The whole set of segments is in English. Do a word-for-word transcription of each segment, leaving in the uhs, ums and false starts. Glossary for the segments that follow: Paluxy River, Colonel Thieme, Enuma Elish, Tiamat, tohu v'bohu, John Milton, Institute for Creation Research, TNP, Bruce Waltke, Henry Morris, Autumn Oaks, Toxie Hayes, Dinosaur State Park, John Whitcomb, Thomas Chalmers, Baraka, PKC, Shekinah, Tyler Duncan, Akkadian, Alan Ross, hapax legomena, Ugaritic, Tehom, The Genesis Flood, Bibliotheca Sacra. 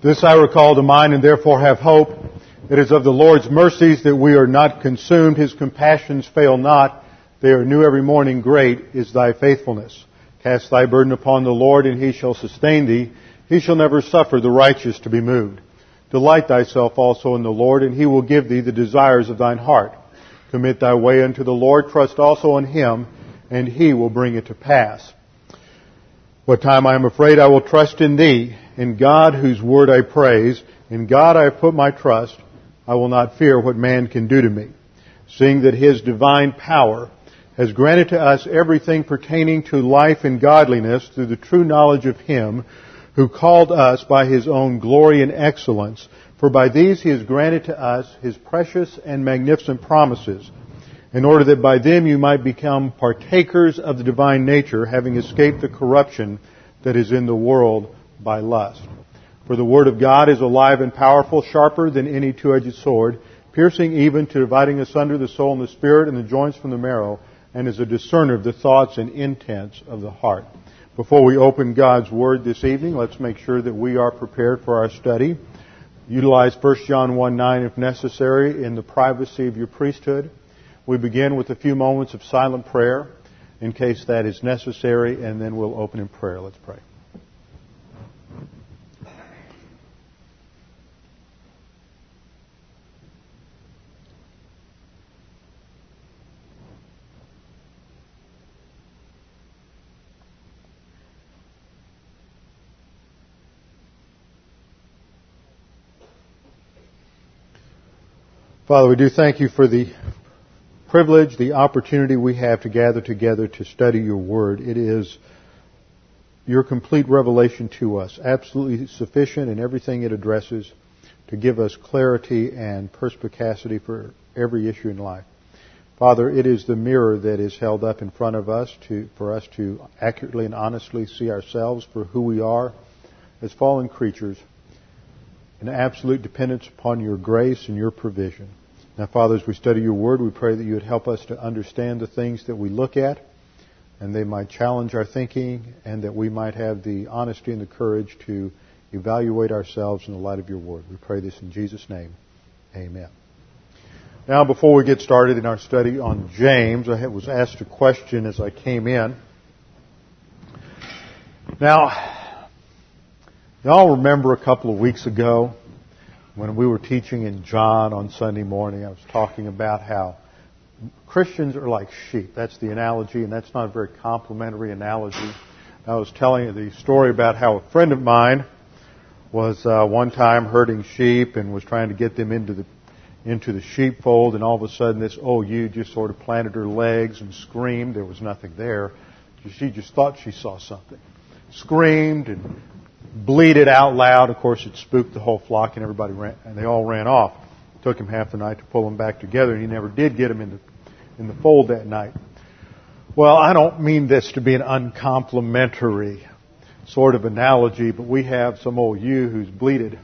This I recall to mind and therefore have hope. It is of the Lord's mercies that we are not consumed. His compassions fail not. They are new every morning. Great is thy faithfulness. Cast thy burden upon the Lord, and he shall sustain thee. He shall never suffer the righteous to be moved. Delight thyself also in the Lord, and he will give thee the desires of thine heart. Commit thy way unto the Lord. Trust also in him, and he will bring it to pass. What time I am afraid, I will trust in thee. In God, whose word I praise, in God I have put my trust. I will not fear what man can do to me, seeing that his divine power has granted to us everything pertaining to life and godliness through the true knowledge of him who called us by his own glory and excellence. For by these he has granted to us his precious and magnificent promises, in order that by them you might become partakers of the divine nature, having escaped the corruption that is in the world by lust. For the word of God is alive and powerful, sharper than any two-edged sword, piercing even to dividing asunder the soul and the spirit and the joints from the marrow, and is a discerner of the thoughts and intents of the heart. Before we open God's Word this evening, let's make sure that we are prepared for our study. Utilize First John one nine if necessary in the privacy of your priesthood. We begin with a few moments of silent prayer in case that is necessary, and then we'll open in prayer. Let's pray. Father, we do thank you for the privilege, the opportunity we have to gather together to study your word. It is your complete revelation to us, absolutely sufficient in everything it addresses to give us clarity and perspicacity for every issue in life. Father, it is the mirror that is held up in front of us to, for us to accurately and honestly see ourselves for who we are as fallen creatures, an absolute dependence upon your grace and your provision. Now, Father, as we study your word, we pray that you would help us to understand the things that we look at, and they might challenge our thinking, and that we might have the honesty and the courage to evaluate ourselves in the light of your word. We pray this in Jesus' name. Amen. Now, before we get started in our study on James, I was asked a question as I came in. Now, y'all remember a couple of weeks ago when we were teaching in John on Sunday morning, I was talking about how Christians are like sheep. That's the analogy, and that's not a very complimentary analogy. I was telling you the story about how a friend of mine was uh, one time herding sheep and was trying to get them into the into the sheepfold, and all of a sudden this old ewe just sort of planted her legs and screamed. There was nothing there. She just thought she saw something. Screamed and bleated out loud. Of course, it spooked the whole flock, and everybody ran, and they all ran off. It took him half the night to pull them back together, and he never did get them in the in the fold that night. Well, I don't mean this to be an uncomplimentary sort of analogy, but we have some old ewe who's bleated,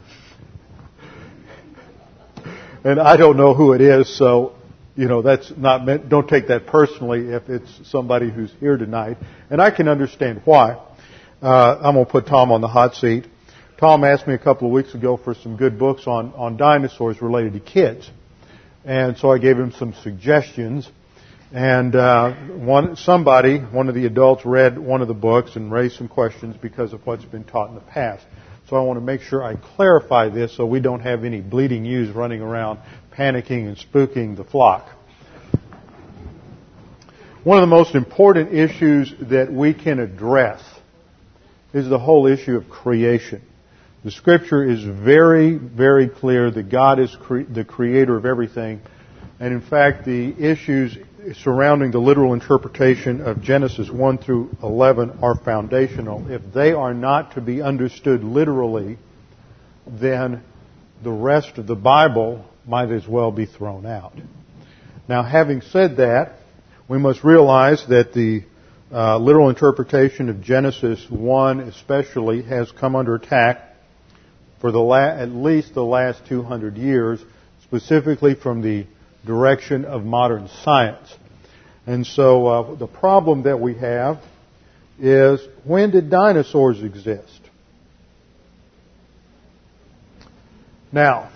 and I don't know who it is, so you know that's not meant. Don't take that personally if it's somebody who's here tonight, and I can understand why. Uh, I'm going to put Tom on the hot seat. Tom asked me a couple of weeks ago for some good books on, on dinosaurs related to kids. And so I gave him some suggestions. And uh, one somebody, one of the adults, read one of the books and raised some questions because of what's been taught in the past. So I want to make sure I clarify this so we don't have any bleeding ewes running around panicking and spooking the flock. One of the most important issues that we can address is the whole issue of creation. The Scripture is very, very clear that God is cre- the creator of everything. And in fact, the issues surrounding the literal interpretation of Genesis one through eleven are foundational. If they are not to be understood literally, then the rest of the Bible might as well be thrown out. Now, having said that, we must realize that the Uh, literal interpretation of Genesis one especially has come under attack for the la- at least the last two hundred years, specifically from the direction of modern science. And so uh, the problem that we have is, when did dinosaurs exist? Now,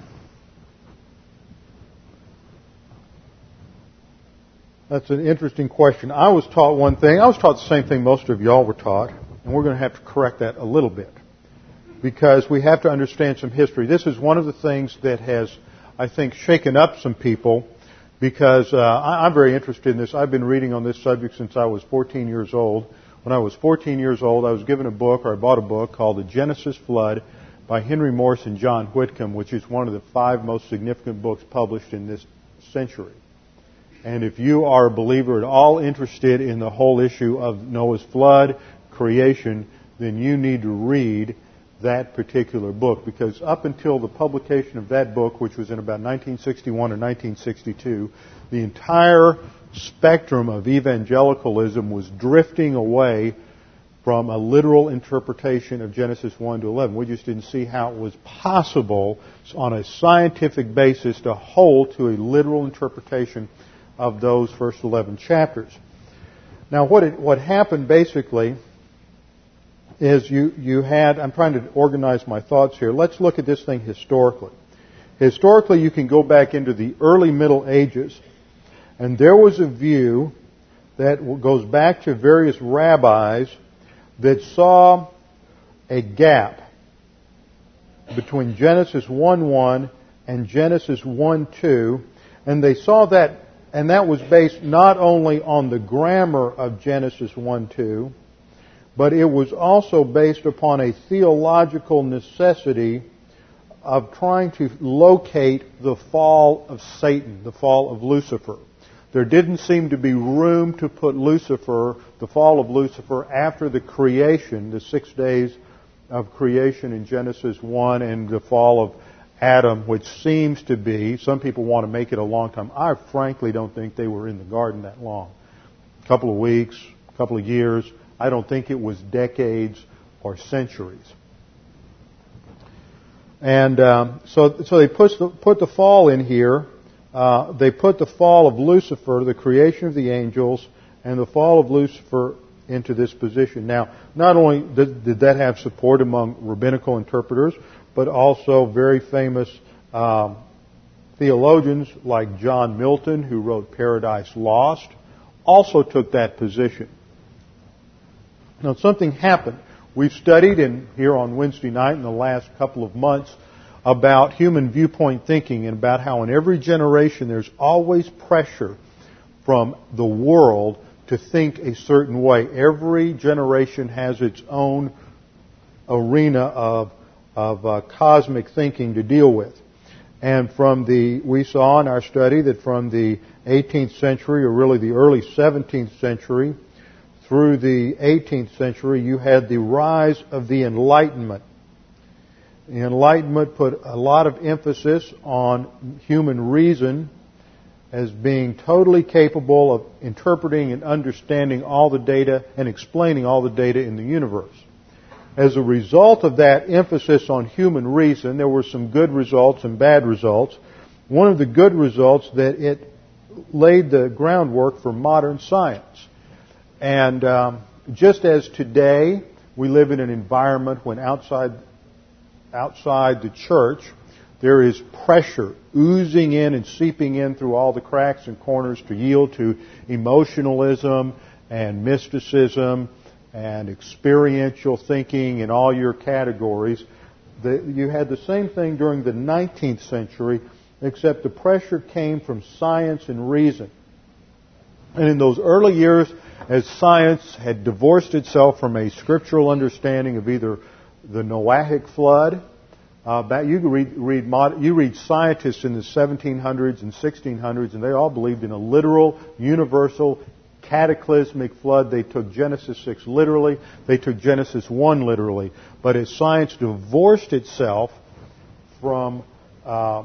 that's an interesting question. I was taught one thing. I was taught the same thing most of y'all were taught, and we're going to have to correct that a little bit because we have to understand some history. This is one of the things that has, I think, shaken up some people because uh, I'm very interested in this. I've been reading on this subject since I was fourteen years old. When I was fourteen years old, I was given a book, or I bought a book, called The Genesis Flood by Henry Morris and John Whitcomb, which is one of the five most significant books published in this century. And if you are a believer at all interested in the whole issue of Noah's flood, creation, then you need to read that particular book. Because up until the publication of that book, which was in about nineteen sixty-one or nineteen sixty-two, the entire spectrum of evangelicalism was drifting away from a literal interpretation of Genesis one to eleven. We just didn't see how it was possible on a scientific basis to hold to a literal interpretation of those first eleven chapters. Now, what it, what happened basically is you, you had... I'm trying to organize my thoughts here. Let's look at this thing historically. Historically, you can go back into the early Middle Ages, and there was a view that goes back to various rabbis that saw a gap between Genesis one one and Genesis one two, and they saw that, and that was based not only on the grammar of Genesis one two, but it was also based upon a theological necessity of trying to locate the fall of Satan, the fall of Lucifer. There didn't seem to be room to put Lucifer, the fall of Lucifer, after the creation, the six days of creation in Genesis one and the fall of Adam, which seems to be... Some people want to make it a long time. I frankly don't think they were in the garden that long. A couple of weeks, a couple of years. I don't think it was decades or centuries. And um, so, so they put the, put the fall in here. Uh, they put the fall of Lucifer, the creation of the angels, and the fall of Lucifer into this position. Now, not only did, did that have support among rabbinical interpreters, but also very famous um, theologians like John Milton, who wrote Paradise Lost, also took that position. Now, something happened. We've studied in, here on Wednesday night in the last couple of months about human viewpoint thinking and about how in every generation there's always pressure from the world to think a certain way. Every generation has its own arena of of uh, cosmic thinking to deal with. And from the, we saw in our study that from the eighteenth century, or really the early seventeenth century, through the eighteenth century, you had the rise of the Enlightenment. The Enlightenment put a lot of emphasis on human reason as being totally capable of interpreting and understanding all the data and explaining all the data in the universe. As a result of that emphasis on human reason, there were some good results and bad results. One of the good results that it laid the groundwork for modern science. And um, just as today we live in an environment when outside... Outside the church, there is pressure oozing in and seeping in through all the cracks and corners to yield to emotionalism and mysticism and experiential thinking in all your categories. The, you had the same thing during the nineteenth century, except the pressure came from science and reason. And in those early years, as science had divorced itself from a scriptural understanding of either the Noahic flood. Uh, you read, read mod, you read scientists in the seventeen hundreds and sixteen hundreds, and they all believed in a literal, universal, cataclysmic flood. They took Genesis six literally. They took Genesis one literally. But as science divorced itself from uh,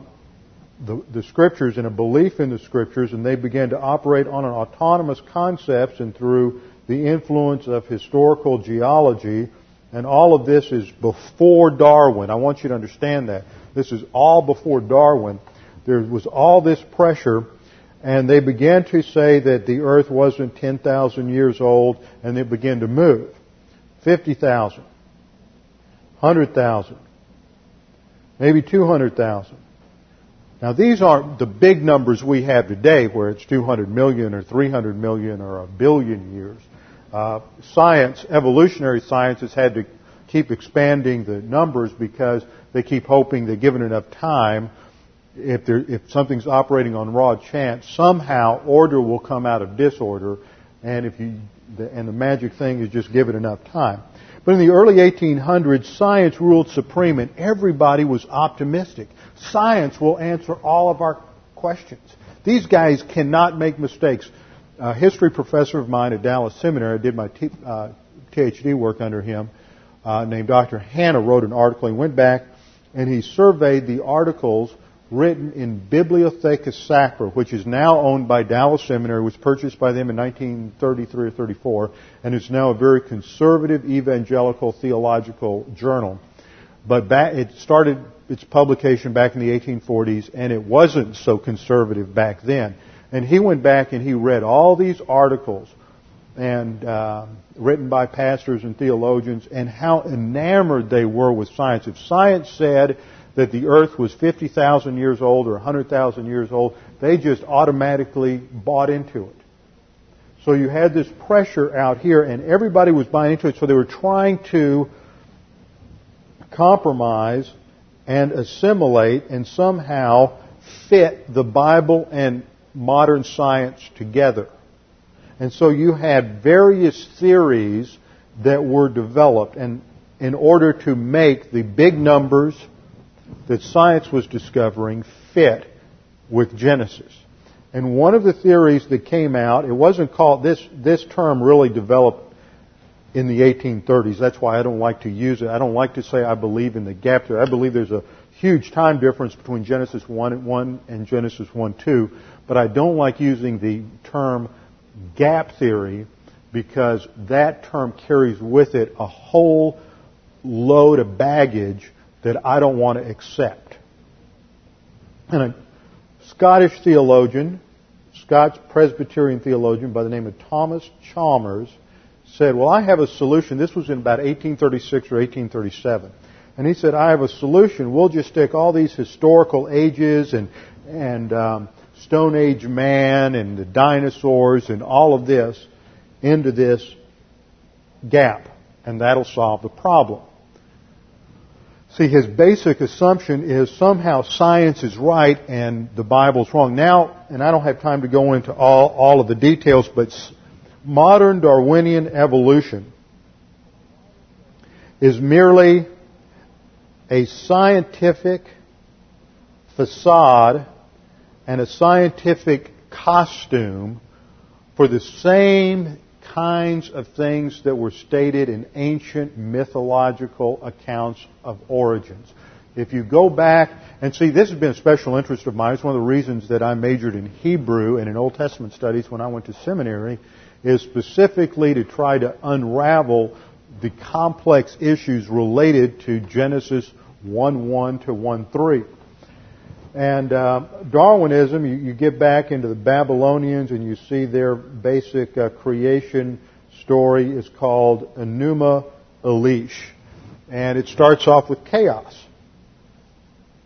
the, the Scriptures and a belief in the Scriptures, and they began to operate on an autonomous concepts and through the influence of historical geology. And all of this is before Darwin. I want you to understand that. This is all before Darwin. There was all this pressure, and they began to say that the earth wasn't ten thousand years old, and it began to move. fifty thousand. one hundred thousand. maybe two hundred thousand. Now, these aren't the big numbers we have today, where it's two hundred million or three hundred million or a billion years. Uh, science, evolutionary science, has had to keep expanding the numbers because they keep hoping that given enough time, if, there, if something's operating on raw chance, somehow order will come out of disorder, and if you the, and the magic thing is just give it enough time. But in the early eighteen hundreds, science ruled supreme, and everybody was optimistic. Science will answer all of our questions. These guys cannot make mistakes. A history professor of mine at Dallas Seminary, I did my T, uh, PhD work under him, uh, named Doctor Hanna, wrote an article. He went back and he surveyed the articles written in Bibliotheca Sacra, which is now owned by Dallas Seminary, was purchased by them in nineteen thirty-three or thirty-four, and it's now a very conservative evangelical theological journal. But back, it started its publication back in the eighteen forties, and it wasn't so conservative back then. And he went back and he read all these articles and uh, written by pastors and theologians, and how enamored they were with science. If science said that the earth was fifty thousand years old or one hundred thousand years old, they just automatically bought into it. So you had this pressure out here, and everybody was buying into it, so they were trying to compromise and assimilate and somehow fit the Bible and modern science together. And so you had various theories that were developed, and in order to make the big numbers that science was discovering fit with Genesis. And one of the theories that came out, it wasn't called, this this term really developed in the eighteen thirties. That's why I don't like to use it. I don't like to say I believe in the gap theory. I believe there's a huge time difference between Genesis one and one and Genesis one two, but I don't like using the term gap theory because that term carries with it a whole load of baggage that I don't want to accept. And a Scottish theologian, Scots Presbyterian theologian by the name of Thomas Chalmers, said, well, I have a solution. This was in about eighteen thirty-six or eighteen thirty-seven. And he said, I have a solution. We'll just stick all these historical ages and, and um, Stone Age man and the dinosaurs and all of this into this gap, and that'll solve the problem. See, his basic assumption is somehow science is right and the Bible's wrong. Now, and I don't have time to go into all, all of the details, but modern Darwinian evolution is merely a scientific facade and a scientific costume for the same kinds of things that were stated in ancient mythological accounts of origins. If you go back, and see, this has been a special interest of mine. It's one of the reasons that I majored in Hebrew and in Old Testament studies when I went to seminary, is specifically to try to unravel the complex issues related to Genesis one one to one three. And uh, Darwinism, you, you get back into the Babylonians and you see their basic uh, creation story is called Enuma Elish. And it starts off with chaos.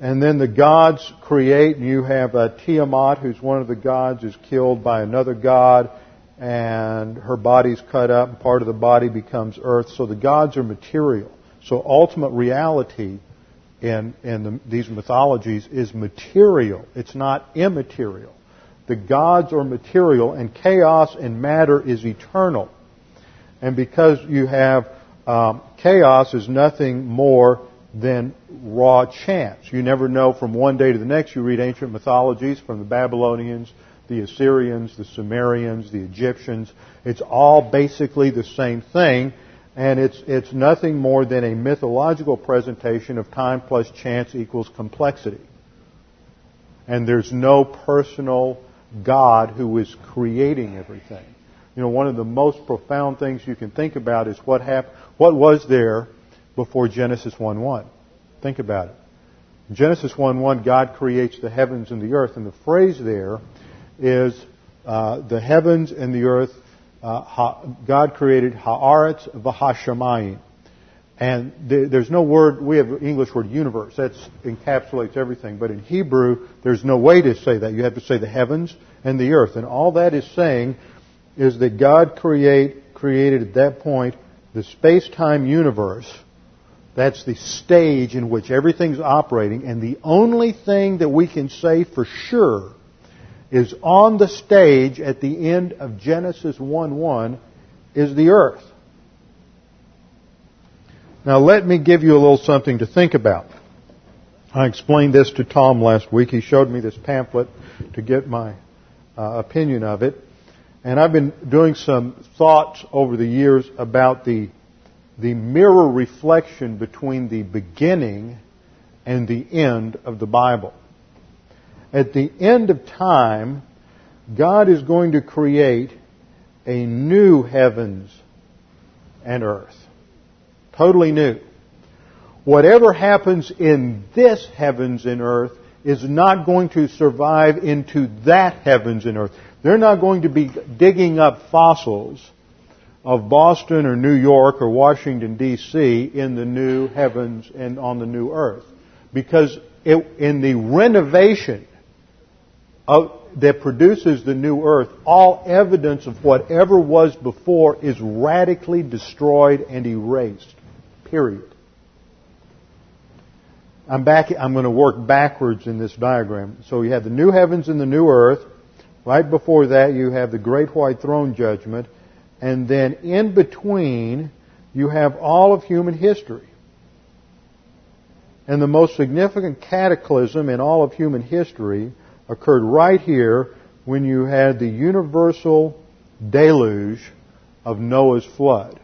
And then the gods create, and you have uh, Tiamat, who's one of the gods, is killed by another god, and her body's cut up, and part of the body becomes earth. So the gods are material. So ultimate reality in, in the, these mythologies is material. It's not immaterial. The gods are material, and chaos and matter is eternal. And because you have um, chaos is nothing more than raw chance. You never know from one day to the next. You read ancient mythologies from the Babylonians, the Assyrians, the Sumerians, the Egyptians. It's all basically the same thing. And it's it's nothing more than a mythological presentation of time plus chance equals complexity. And there's no personal God who is creating everything. You know, one of the most profound things you can think about is what hap- what was there before Genesis one one. Think about it. In Genesis one one, God creates the heavens and the earth. And the phrase there is uh, the heavens and the earth. Uh, God created Haaretz v'Hashamayim. And th- there's no word, we have an English word universe, that encapsulates everything. But in Hebrew, there's no way to say that. You have to say the heavens and the earth. And all that is saying is that God create, created at that point the space-time universe. That's the stage in which everything's operating. And the only thing that we can say for sure is on the stage at the end of Genesis one one is the earth. Now, let me give you a little something to think about. I explained this to Tom last week. He showed me this pamphlet to get my uh, opinion of it. And I've been doing some thoughts over the years about the, the mirror reflection between the beginning and the end of the Bible. At the end of time, God is going to create a new heavens and earth. Totally new. Whatever happens in this heavens and earth is not going to survive into that heavens and earth. They're not going to be digging up fossils of Boston or New York or Washington, D C in the new heavens and on the new earth. Because it, in the renovation of, that produces the new earth, all evidence of whatever was before is radically destroyed and erased. Period. I'm back. I'm going to work backwards in this diagram. So you have the new heavens and the new earth. Right before that, you have the great white throne judgment. And then in between, you have all of human history. And the most significant cataclysm in all of human history occurred right here when you had the universal deluge of Noah's flood.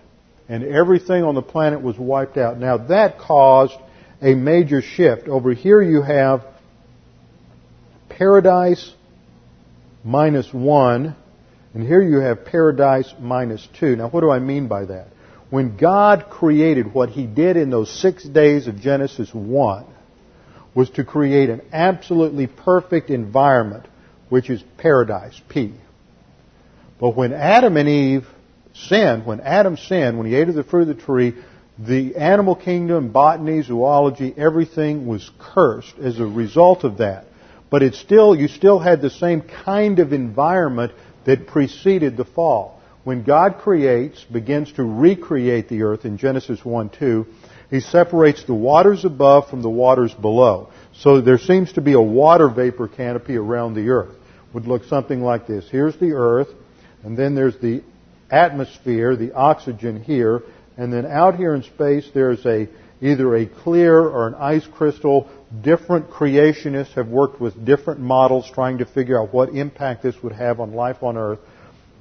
And everything on the planet was wiped out. Now, that caused a major shift. Over here you have paradise minus one, and here you have paradise minus two. Now, what do I mean by that? When God created, what He did in those six days of Genesis one was to create an absolutely perfect environment, which is paradise, P. But when Adam and Eve sinned, when Adam sinned, when he ate of the fruit of the tree, the animal kingdom, botany, zoology, everything was cursed as a result of that. But it still, you still had the same kind of environment that preceded the fall. When God creates, begins to recreate the earth in Genesis one two, He separates the waters above from the waters below. So there seems to be a water vapor canopy around the earth. It would look something like this. Here's the earth, and then there's the atmosphere, the oxygen here, and then out here in space there's a either a clear or an ice crystal. Different creationists have worked with different models trying to figure out what impact this would have on life on earth.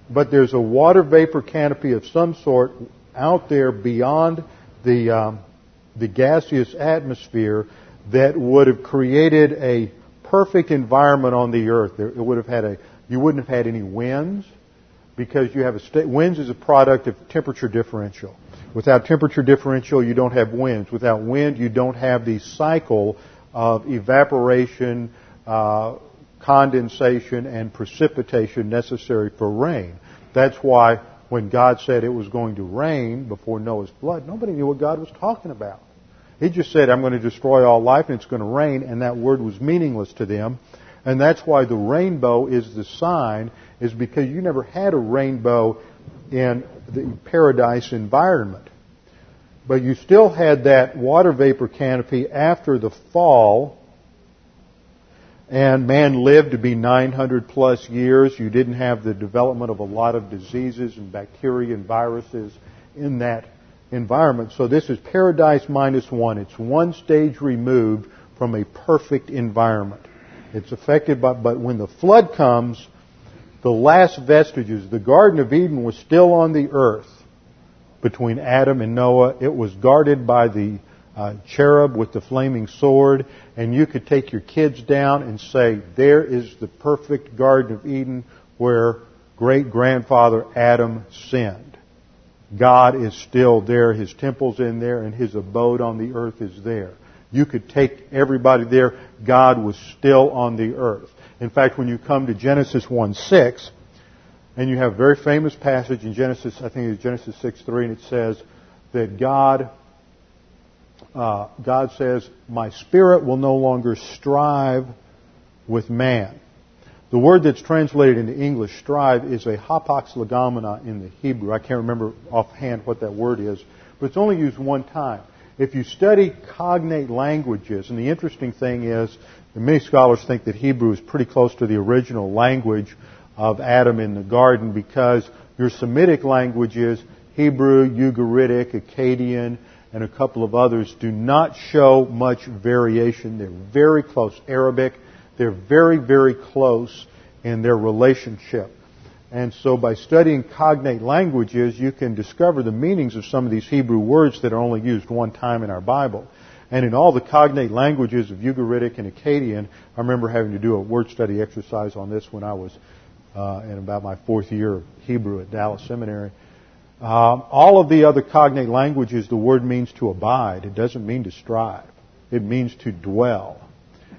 But there's a water vapor canopy of some sort out there beyond the um, the gaseous atmosphere that would have created a perfect environment on the earth. It would have had a you wouldn't have had any winds because you have a sta- winds is a product of temperature differential. Without temperature differential, you don't have winds. Without wind, you don't have the cycle of evaporation, uh, condensation, and precipitation necessary for rain. That's why when God said it was going to rain before Noah's flood, nobody knew what God was talking about. He just said, I'm going to destroy all life and it's going to rain, and that word was meaningless to them. And that's why the rainbow is the sign, is because you never had a rainbow in the paradise environment. But you still had that water vapor canopy after the fall, and man lived to be nine hundred plus years. You didn't have the development of a lot of diseases and bacteria and viruses in that environment. So this is paradise minus one. It's one stage removed from a perfect environment. It's affected by, but when the flood comes, the last vestiges, the Garden of Eden was still on the earth between Adam and Noah. It was guarded by the uh, cherub with the flaming sword, and you could take your kids down and say, there is the perfect Garden of Eden where great-grandfather Adam sinned. God is still there. His temple's in there, and His abode on the earth is there. You could take everybody there. God was still on the earth. In fact, when you come to Genesis one six, and you have a very famous passage in Genesis, I think it's Genesis six three, and it says that God Uh, God says, my spirit will no longer strive with man. The word that's translated into English, strive, is a hapax legomena in the Hebrew. I can't remember offhand what that word is, but it's only used one time. If you study cognate languages, and the interesting thing is, many scholars think that Hebrew is pretty close to the original language of Adam in the garden, because your Semitic languages, Hebrew, Ugaritic, Akkadian, and a couple of others, do not show much variation. They're very close. Arabic, they're very, very close in their relationship. And so by studying cognate languages, you can discover the meanings of some of these Hebrew words that are only used one time in our Bible. And in all the cognate languages of Ugaritic and Akkadian, I remember having to do a word study exercise on this when I was uh, in about my fourth year of Hebrew at Dallas Seminary. Um, all of the other cognate languages, the word means to abide. It doesn't mean to strive. It means to dwell.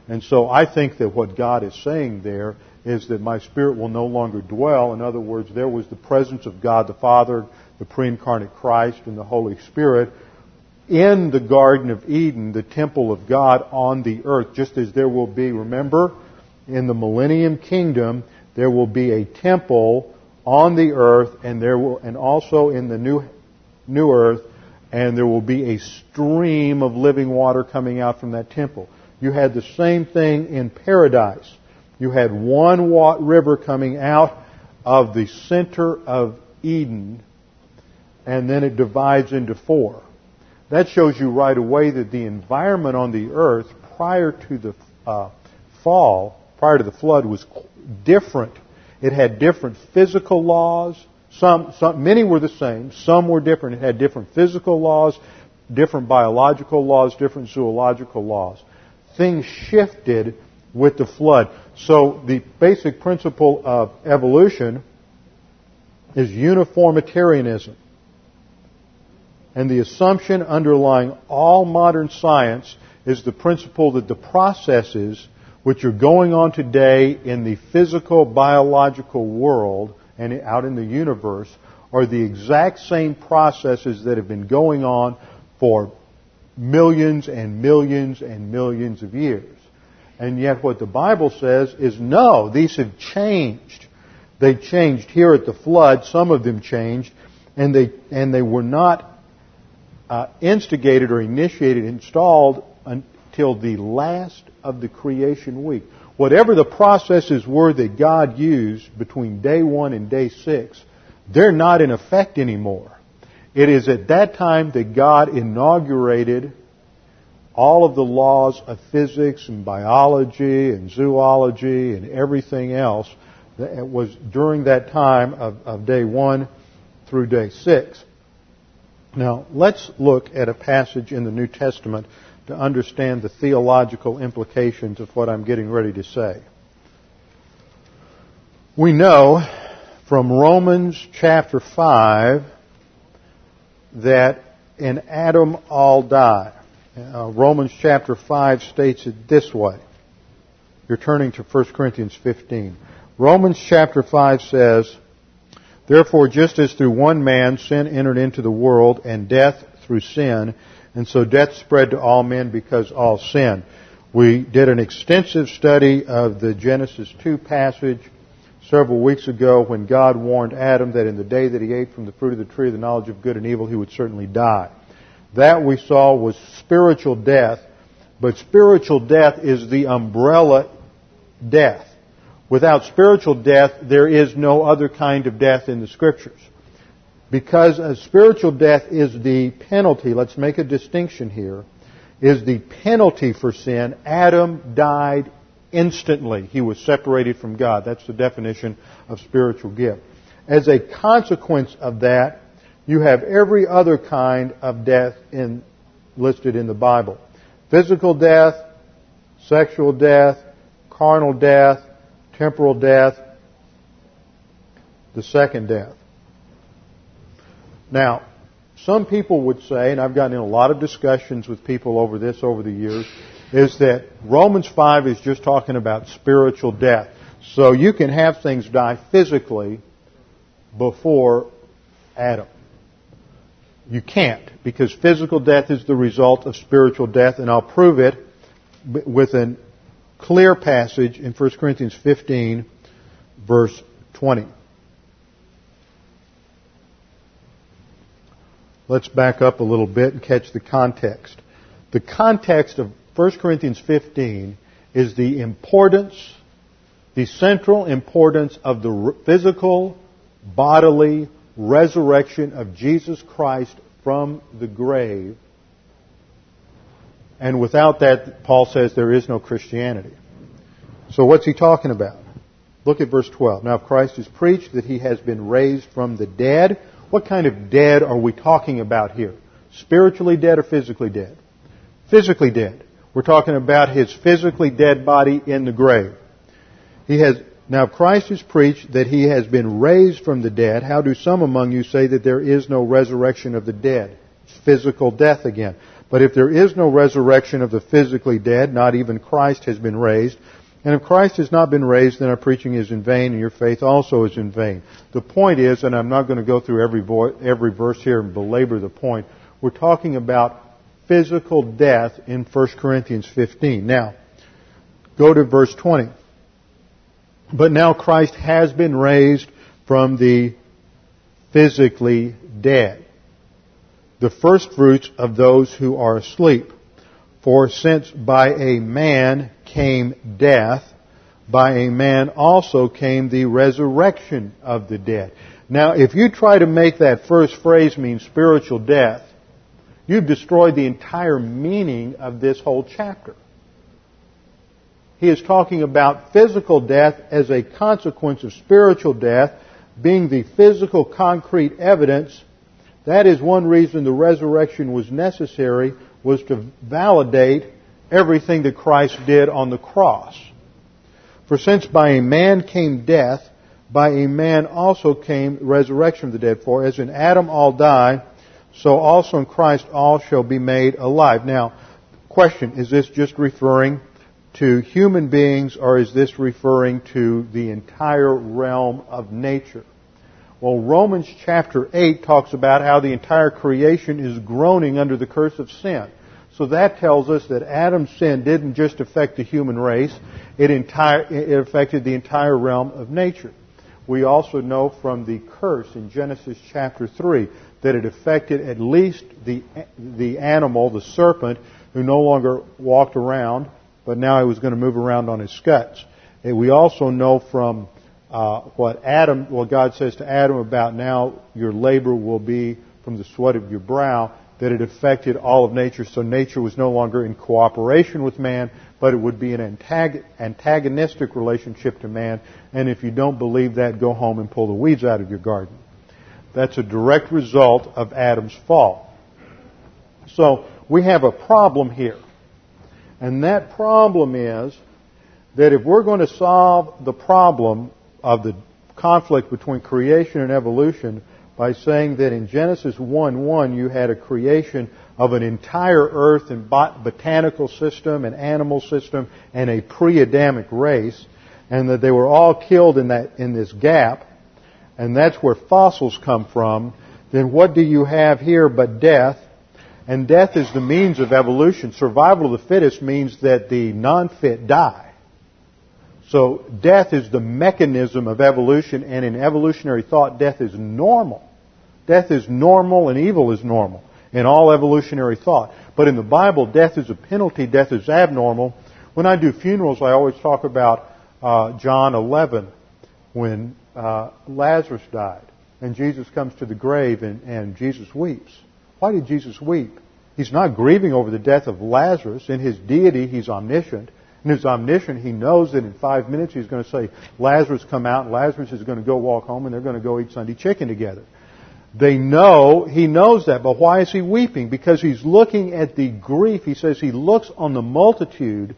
And so I think that what God is saying there is that my spirit will no longer dwell. In other words, there was the presence of God the Father, the pre-incarnate Christ, and the Holy Spirit in the Garden of Eden, the temple of God on the earth, just as there will be, remember, in the Millennium Kingdom, there will be a temple on the earth, and there will, and also in the new, new earth, and there will be a stream of living water coming out from that temple. You had the same thing in paradise. You had one wa- river coming out of the center of Eden, and then it divides into four. That shows you right away that the environment on the earth prior to the uh, fall, prior to the flood, was different. It had different physical laws. Some, some, many were the same. Some were different. It had different physical laws, different biological laws, different zoological laws. Things shifted with the flood. So the basic principle of evolution is uniformitarianism. And the assumption underlying all modern science is the principle that the processes which are going on today in the physical, biological world and out in the universe are the exact same processes that have been going on for millions and millions and millions of years. And yet what the Bible says is, no, these have changed. They changed here at the flood. Some of them changed, and they and they were not uh, instigated or initiated, installed until the last of the creation week. Whatever the processes were that God used between day one and day six, they're not in effect anymore. It is at that time that God inaugurated all of the laws of physics and biology and zoology and everything else. It was during that time of, of day one through day six. Now, let's look at a passage in the New Testament to understand the theological implications of what I'm getting ready to say. We know from Romans chapter five that in Adam all die. Uh, Romans chapter five states it this way. You're turning to First Corinthians fifteen. Romans chapter five says, therefore, just as through one man sin entered into the world, and death through sin, and so death spread to all men because all sin. We did an extensive study of the Genesis two passage several weeks ago when God warned Adam that in the day that he ate from the fruit of the tree of the knowledge of good and evil, he would certainly die. That we saw was spiritual death, but spiritual death is the umbrella death. Without spiritual death, there is no other kind of death in the Scriptures. Because a spiritual death is the penalty, let's make a distinction here, is the penalty for sin. Adam died instantly. He was separated from God. That's the definition of spiritual death. As a consequence of that, you have every other kind of death in, listed in the Bible. Physical death, sexual death, carnal death, temporal death, the second death. Now, some people would say, and I've gotten in a lot of discussions with people over this over the years, is that Romans five is just talking about spiritual death. So you can have things die physically before Adam. You can't, because physical death is the result of spiritual death, and I'll prove it with a clear passage in First Corinthians fifteen, verse twenty. Let's back up a little bit and catch the context. The context of First Corinthians fifteen is the importance, the central importance of the physical, bodily resurrection of Jesus Christ from the grave. And without that, Paul says there is no Christianity. So what's he talking about? Look at verse twelve. Now if Christ is preached that he has been raised from the dead, what kind of dead are we talking about here? Spiritually dead or physically dead? Physically dead. We're talking about his physically dead body in the grave. He has, now Christ is preached that he has been raised from the dead. How do some among you say that there is no resurrection of the dead? It's physical death again. But if there is no resurrection of the physically dead, not even Christ has been raised. And if Christ has not been raised, then our preaching is in vain, and your faith also is in vain. The point is, and I'm not going to go through every vo- every verse here and belabor the point, we're talking about physical death in First Corinthians fifteen. Now, go to verse twenty. But now Christ has been raised from the physically dead, the first fruits of those who are asleep. For since by a man came death, by a man also came the resurrection of the dead. Now, if you try to make that first phrase mean spiritual death, you've destroyed the entire meaning of this whole chapter. He is talking about physical death as a consequence of spiritual death being the physical concrete evidence. That is one reason the resurrection was necessary, was to validate everything that Christ did on the cross. For since by a man came death, by a man also came resurrection of the dead. For as in Adam all die, so also in Christ all shall be made alive. Now, question, is this just referring to human beings, or is this referring to the entire realm of nature? Well, Romans chapter eight talks about how the entire creation is groaning under the curse of sin. So that tells us that Adam's sin didn't just affect the human race, it, entire, it affected the entire realm of nature. We also know from the curse in Genesis chapter three that it affected at least the, the animal, the serpent, who no longer walked around, but now he was going to move around on his guts. And we also know from Uh, what Adam, well, God says to Adam about now your labor will be from the sweat of your brow, that it affected all of nature. So nature was no longer in cooperation with man, but it would be an antag- antagonistic relationship to man. And if you don't believe that, go home and pull the weeds out of your garden. That's a direct result of Adam's fall. So we have a problem here. And that problem is that if we're going to solve the problem of the conflict between creation and evolution by saying that in Genesis one one you had a creation of an entire earth and bot- botanical system and animal system and a pre-Adamic race, and that they were all killed in that in this gap, and that's where fossils come from, then what do you have here but death? And death is the means of evolution. Survival of the fittest means that the non-fit die. So death is the mechanism of evolution, and in evolutionary thought, death is normal. Death is normal, and evil is normal in all evolutionary thought. But in the Bible, death is a penalty, death is abnormal. When I do funerals, I always talk about uh, John eleven, when uh, Lazarus died, and Jesus comes to the grave, and, and Jesus weeps. Why did Jesus weep? He's not grieving over the death of Lazarus. In his deity, he's omniscient. And he's omniscient. He knows that in five minutes he's going to say, Lazarus, come out. Lazarus is going to go walk home, and they're going to go eat Sunday chicken together. They know, he knows that, but why is he weeping? Because he's looking at the grief. He says he looks on the multitude,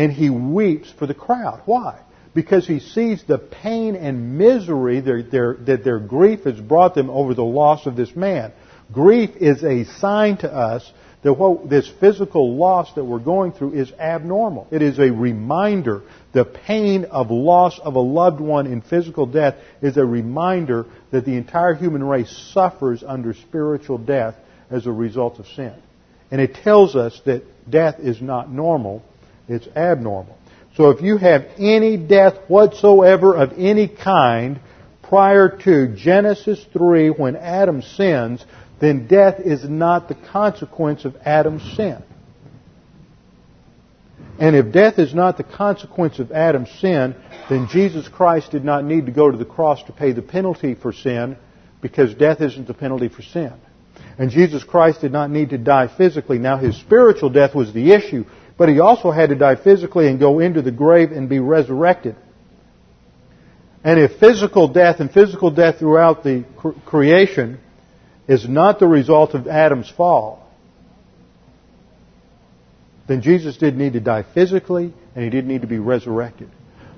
and he weeps for the crowd. Why? Because he sees the pain and misery that their, that their grief has brought them over the loss of this man. Grief is a sign to us that what this physical loss that we're going through is abnormal. It is a reminder. The pain of loss of a loved one in physical death is a reminder that the entire human race suffers under spiritual death as a result of sin. And it tells us that death is not normal, it's abnormal. So if you have any death whatsoever of any kind prior to Genesis three when Adam sins, then death is not the consequence of Adam's sin. And if death is not the consequence of Adam's sin, then Jesus Christ did not need to go to the cross to pay the penalty for sin, because death isn't the penalty for sin. And Jesus Christ did not need to die physically. Now, his spiritual death was the issue, but he also had to die physically and go into the grave and be resurrected. And if physical death and physical death throughout the creation is not the result of Adam's fall, then Jesus didn't need to die physically, and he didn't need to be resurrected.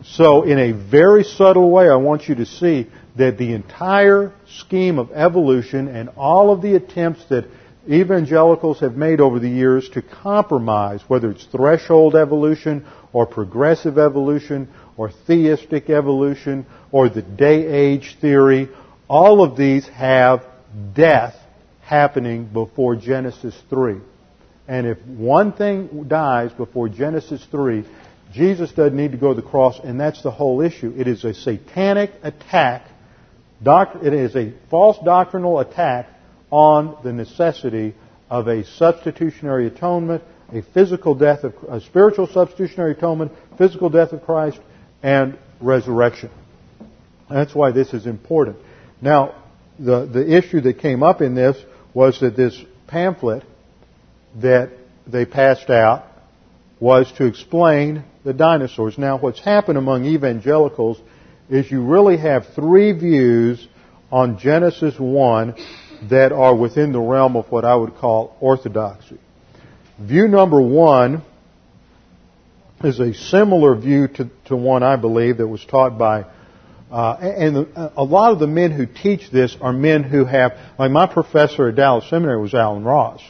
So in a very subtle way, I want you to see that the entire scheme of evolution and all of the attempts that evangelicals have made over the years to compromise, whether it's threshold evolution or progressive evolution or theistic evolution or the day-age theory, all of these have death happening before Genesis three. And if one thing dies before Genesis three, Jesus doesn't need to go to the cross, and that's the whole issue. It is a satanic attack. It is a false doctrinal attack on the necessity of a substitutionary atonement, a physical death of a spiritual substitutionary atonement, physical death of Christ, and resurrection. That's why this is important. Now, the the issue that came up in this was that this pamphlet that they passed out was to explain the dinosaurs. Now, what's happened among evangelicals is you really have three views on Genesis one that are within the realm of what I would call orthodoxy. View number one is a similar view to, to one I believe that was taught by Uh, and the, a lot of the men who teach this are men who have, like my professor at Dallas Seminary was Alan Ross.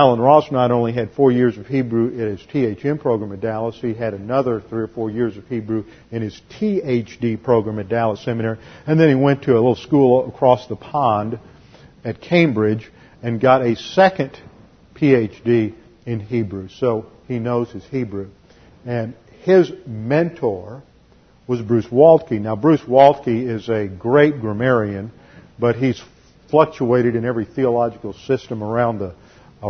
Alan Ross not only had four years of Hebrew in his T H M program at Dallas, he had another three or four years of Hebrew in his T H D program at Dallas Seminary, and then he went to a little school across the pond at Cambridge and got a second P H D in Hebrew, so he knows his Hebrew. And his mentor was Bruce Waltke. Now, Bruce Waltke is a great grammarian, but he's fluctuated in every theological system around the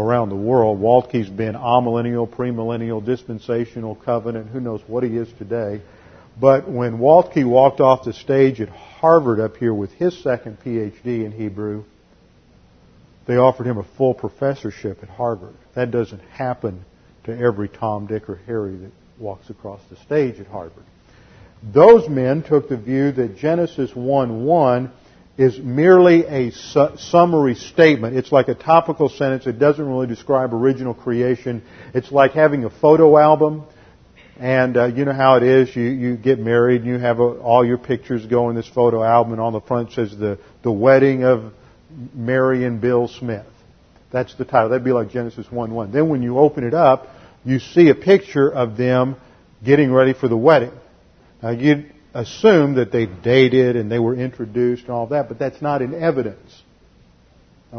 around the world. Waltke's been amillennial, premillennial, dispensational, covenant, who knows what he is today. But when Waltke walked off the stage at Harvard up here with his second P H D in Hebrew, they offered him a full professorship at Harvard. That doesn't happen to every Tom, Dick, or Harry that walks across the stage at Harvard. Those men took the view that Genesis one one is merely a su- summary statement. It's like a topical sentence. It doesn't really describe original creation. It's like having a photo album. And uh, you know how it is. You, you get married and you have a, all your pictures go in this photo album. And on the front says the, the wedding of Mary and Bill Smith. That's the title. That'd be like Genesis one one. Then when you open it up, you see a picture of them getting ready for the wedding. Now, you'd assume that they dated and they were introduced and all that, but that's not in evidence.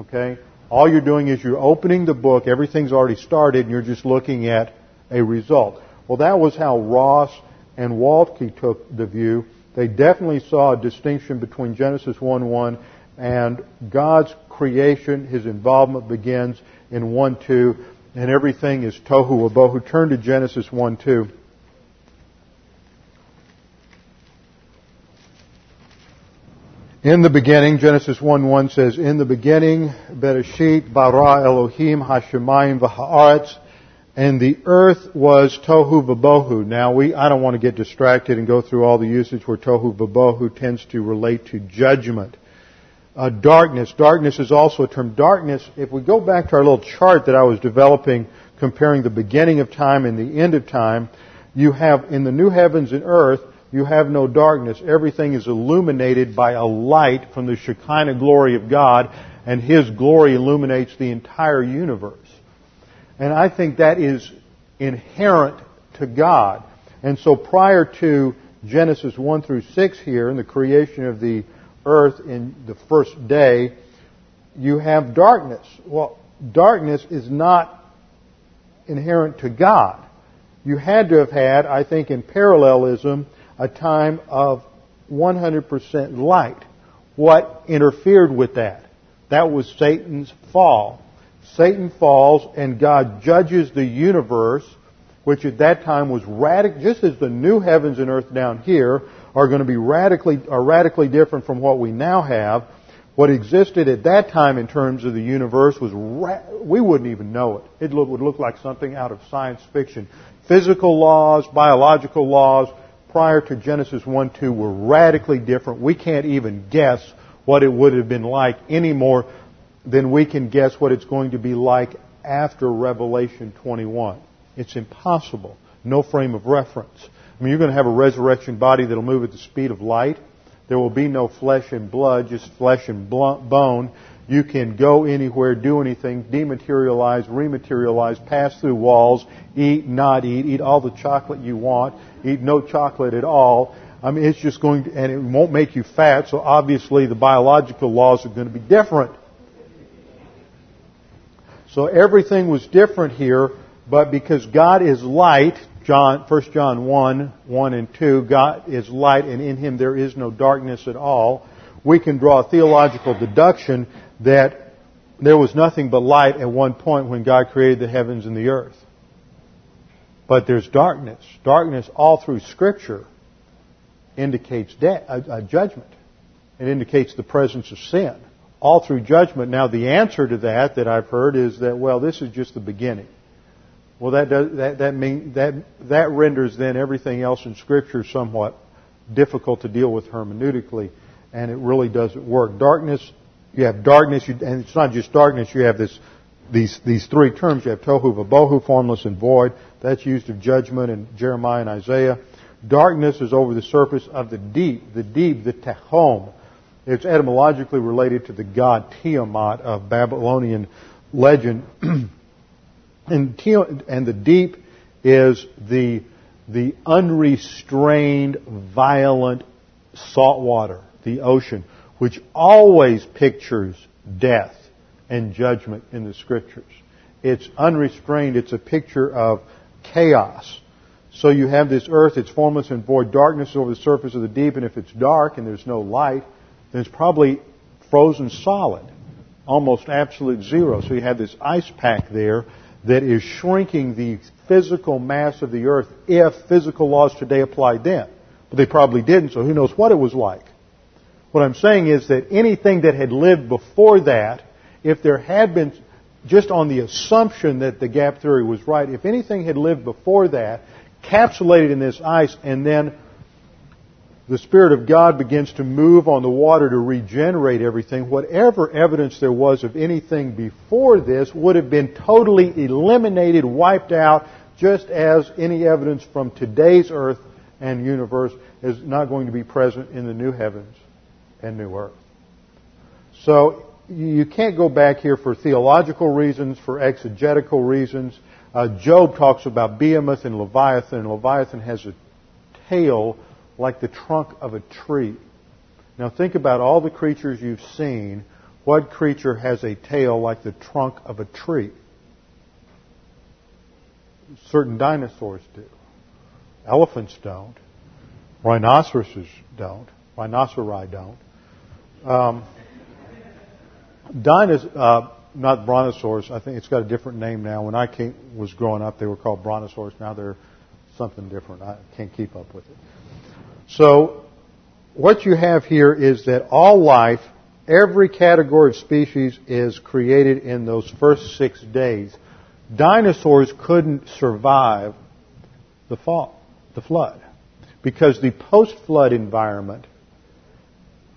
Okay? All you're doing is you're opening the book, everything's already started, and you're just looking at a result. Well, that was how Ross and Waltke took the view. They definitely saw a distinction between Genesis one one and God's creation. His involvement begins in one two, and everything is tohu wabohu. Turn to Genesis one two. In the beginning, Genesis one one says, "In the beginning, Bereshit bara Elohim hashemayim v'haaretz, and the earth was tohu v'bohu." Now, we I don't want to get distracted and go through all the usage where tohu v'bohu tends to relate to judgment. Uh, darkness. Darkness is also a term. Darkness, if we go back to our little chart that I was developing comparing the beginning of time and the end of time, you have in the new heavens and earth, you have no darkness. Everything is illuminated by a light from the Shekinah glory of God, and His glory illuminates the entire universe. And I think that is inherent to God. And so prior to Genesis one through six here, in the creation of the earth in the first day, you have darkness. Well, darkness is not inherent to God. You had to have had, I think, in parallelism, a time of one hundred percent light. What interfered with that? That was Satan's fall. Satan falls, and God judges the universe, which at that time was radical, just as the new heavens and earth down here are going to be radically are radically different from what we now have. What existed at that time in terms of the universe was, ra- we wouldn't even know it. It look, would look like something out of science fiction. Physical laws, biological laws, prior to Genesis one two were radically different. We can't even guess what it would have been like any more than we can guess what it's going to be like after Revelation twenty-one. It's impossible. No frame of reference. I mean, you're going to have a resurrection body that will move at the speed of light. There will be no flesh and blood, just flesh and bone. You can go anywhere, do anything, dematerialize, rematerialize, pass through walls, eat, not eat, eat all the chocolate you want, eat no chocolate at all. I mean, it's just going to, and it won't make you fat, so obviously the biological laws are going to be different. So everything was different here, but because God is light, John, First John one, one and two, God is light, and in Him there is no darkness at all. We can draw a theological deduction that there was nothing but light at one point when God created the heavens and the earth. But there's darkness. Darkness all through Scripture indicates de- a, a judgment. It indicates the presence of sin all through judgment. Now, the answer to that that I've heard is that, well, this is just the beginning. Well, that does, that that mean that that renders then everything else in Scripture somewhat difficult to deal with hermeneutically, and it really doesn't work. Darkness, you have darkness, you, and it's not just darkness. You have this these these three terms. You have tohu vabohu, formless and void. That's used of judgment in Jeremiah and Isaiah. Darkness is over the surface of the deep, the deep, the tehom. It's etymologically related to the god Tiamat of Babylonian legend. And the deep is the the unrestrained, violent salt water, the ocean, which always pictures death and judgment in the Scriptures. It's unrestrained. It's a picture of chaos. So you have this earth. It's formless and void. Darkness over the surface of the deep. And if it's dark and there's no light, then it's probably frozen solid, almost absolute zero. So you have this ice pack there that is shrinking the physical mass of the earth if physical laws today applied then. But they probably didn't, so who knows what it was like. What I'm saying is that anything that had lived before that, if there had been, just on the assumption that the gap theory was right, if anything had lived before that, capsulated in this ice, and then the Spirit of God begins to move on the water to regenerate everything. Whatever evidence there was of anything before this would have been totally eliminated, wiped out, just as any evidence from today's earth and universe is not going to be present in the new heavens and new earth. So you can't go back here for theological reasons, for exegetical reasons. Uh, Job talks about Behemoth and Leviathan, and Leviathan has a tail like the trunk of a tree. Now think about all the creatures you've seen. What creature has a tail like the trunk of a tree? Certain dinosaurs do. Elephants don't. Rhinoceroses don't. Rhinoceri don't. Um, dinos, uh, not brontosaurs. I think it's got a different name now. When I came, was growing up, they were called brontosaurs. Now they're something different. I can't keep up with it. So, what you have here is that all life, every category of species, is created in those first six days. Dinosaurs couldn't survive the fall, the flood, because the post-flood environment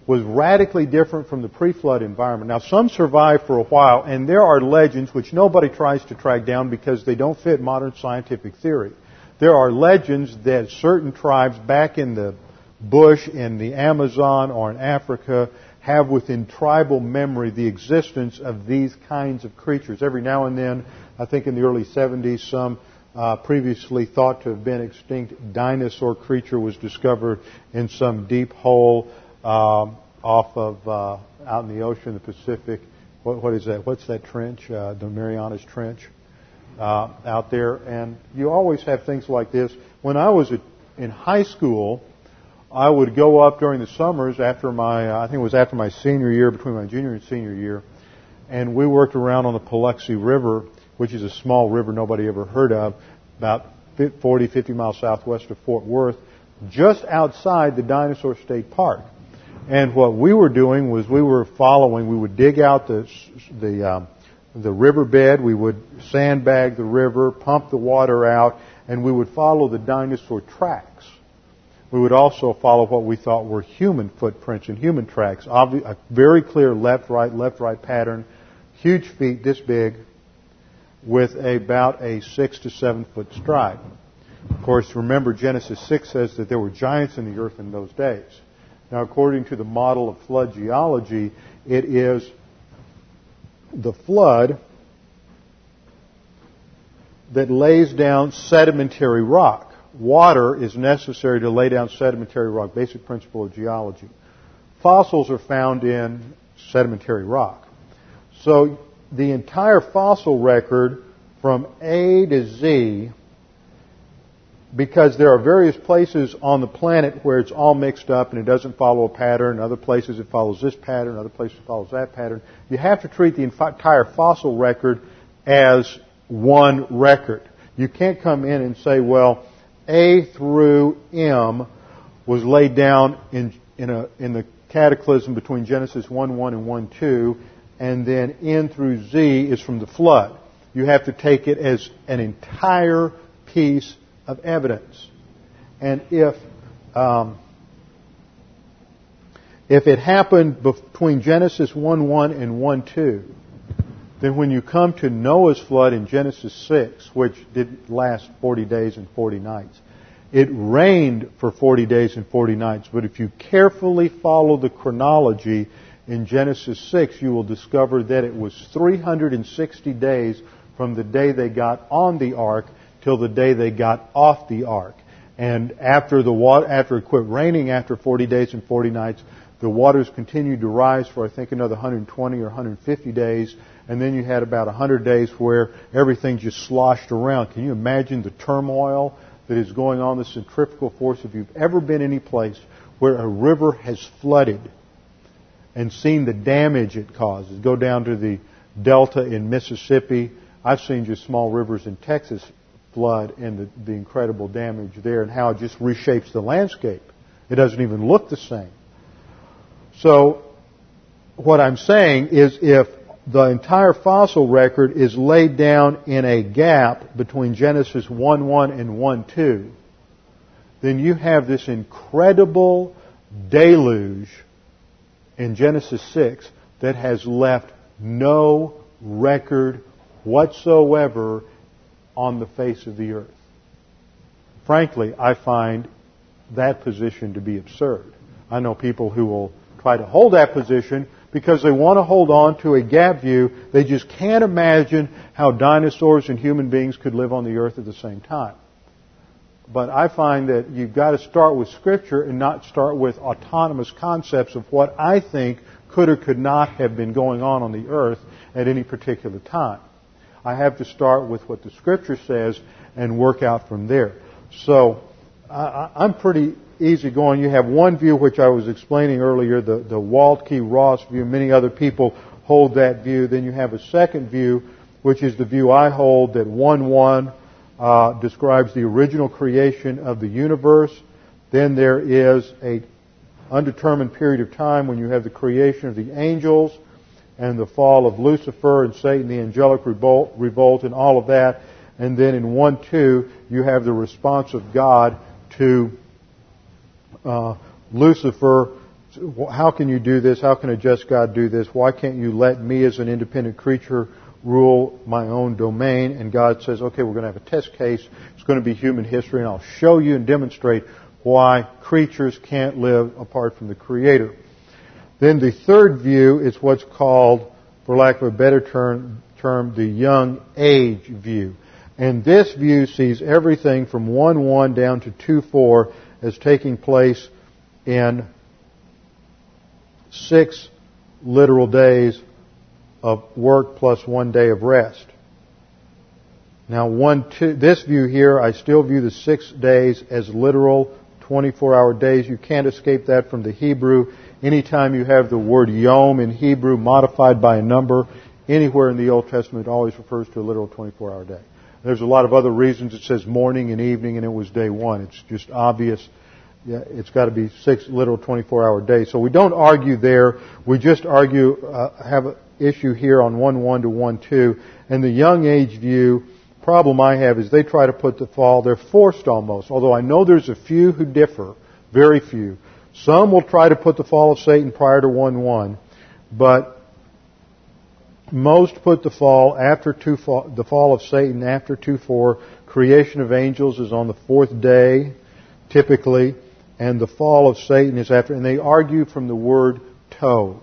was radically different from the pre-flood environment. Now, some survived for a while, and there are legends which nobody tries to track down because they don't fit modern scientific theory. There are legends that certain tribes back in the bush, in the Amazon, or in Africa, have within tribal memory the existence of these kinds of creatures. Every now and then, I think in the early seventies, some uh, previously thought to have been extinct dinosaur creature was discovered in some deep hole um, off of uh, out in the ocean, the Pacific. What, what is that? What's that trench? Uh, the Marianas Trench uh, out there. And you always have things like this. When I was a, in high school, I would go up during the summers after my, uh, I think it was after my senior year, between my junior and senior year, and we worked around on the Paluxy River, which is a small river nobody ever heard of, about forty, fifty miles southwest of Fort Worth, just outside the Dinosaur State Park. And what we were doing was we were following, we would dig out the the, um, the riverbed, we would sandbag the river, pump the water out, and we would follow the dinosaur tracks. We would also follow what we thought were human footprints and human tracks. Obvi- a very clear left-right, left-right pattern, huge feet this big with about a six to seven foot stride. Of course, remember Genesis six says that there were giants in the earth in those days. Now, according to the model of flood geology, it is the flood that lays down sedimentary rock. Water is necessary to lay down sedimentary rock, basic principle of geology. Fossils are found in sedimentary rock. So the entire fossil record from A to Z, because there are various places on the planet where it's all mixed up and it doesn't follow a pattern, other places it follows this pattern, other places it follows that pattern, you have to treat the entire fossil record as one record. You can't come in and say, well, A through M was laid down in in, a, in the cataclysm between Genesis one one and one two, and then N through Z is from the flood. You have to take it as an entire piece of evidence. And if um, if it happened between Genesis one one and one two, then when you come to Noah's flood in Genesis six, which did last forty days and forty nights, it rained for forty days and forty nights. But if you carefully follow the chronology in Genesis six, you will discover that it was three hundred sixty days from the day they got on the ark till the day they got off the ark. And after the water, after it quit raining after forty days and forty nights, the waters continued to rise for, I think, another one hundred twenty or one hundred fifty days. And then you had about one hundred days where everything just sloshed around. Can you imagine the turmoil that is going on, the centrifugal force? If you've ever been any place where a river has flooded and seen the damage it causes, go down to the delta in Mississippi. I've seen just small rivers in Texas flood and the, the incredible damage there and how it just reshapes the landscape. It doesn't even look the same. So what I'm saying is if the entire fossil record is laid down in a gap between Genesis one one and one two, then you have this incredible deluge in Genesis six that has left no record whatsoever on the face of the earth. Frankly, I find that position to be absurd. I know people who will try to hold that position because they want to hold on to a gap view. They just can't imagine how dinosaurs and human beings could live on the earth at the same time. But I find that you've got to start with Scripture and not start with autonomous concepts of what I think could or could not have been going on on the earth at any particular time. I have to start with what the Scripture says and work out from there. So I, I'm pretty easy going. You have one view, which I was explaining earlier, the, the Waltke-Ross view. Many other people hold that view. Then you have a second view, which is the view I hold, that one one uh, describes the original creation of the universe. Then there is a undetermined period of time when you have the creation of the angels and the fall of Lucifer and Satan, the angelic revolt, revolt and all of that. And then in one two, you have the response of God to Uh, Lucifer. How can you do this? How can a just God do this? Why can't you let me as an independent creature rule my own domain? And God says, okay, we're going to have a test case. It's going to be human history, and I'll show you and demonstrate why creatures can't live apart from the Creator. Then the third view is what's called, for lack of a better term, termed the young age view. And this view sees everything from one one down to two four as taking place in six literal days of work plus one day of rest. Now, one, two, this view here, I still view the six days as literal twenty-four hour days. You can't escape that from the Hebrew. Anytime you have the word yom in Hebrew modified by a number, anywhere in the Old Testament, it always refers to a literal twenty-four hour day. And there's a lot of other reasons it says morning and evening, and it was day one. It's just obvious. Yeah, it's got to be six literal twenty-four hour days. So we don't argue there. We just argue, uh, have an issue here on one one to one two. And the young age view, problem I have is they try to put the fall, they're forced almost, although I know there's a few who differ, very few. Some will try to put the fall of Satan prior to one one, but most put the fall after two fall, the fall of Satan after two four. Creation of angels is on the fourth day, typically, and the fall of Satan is after, and they argue from the word tov,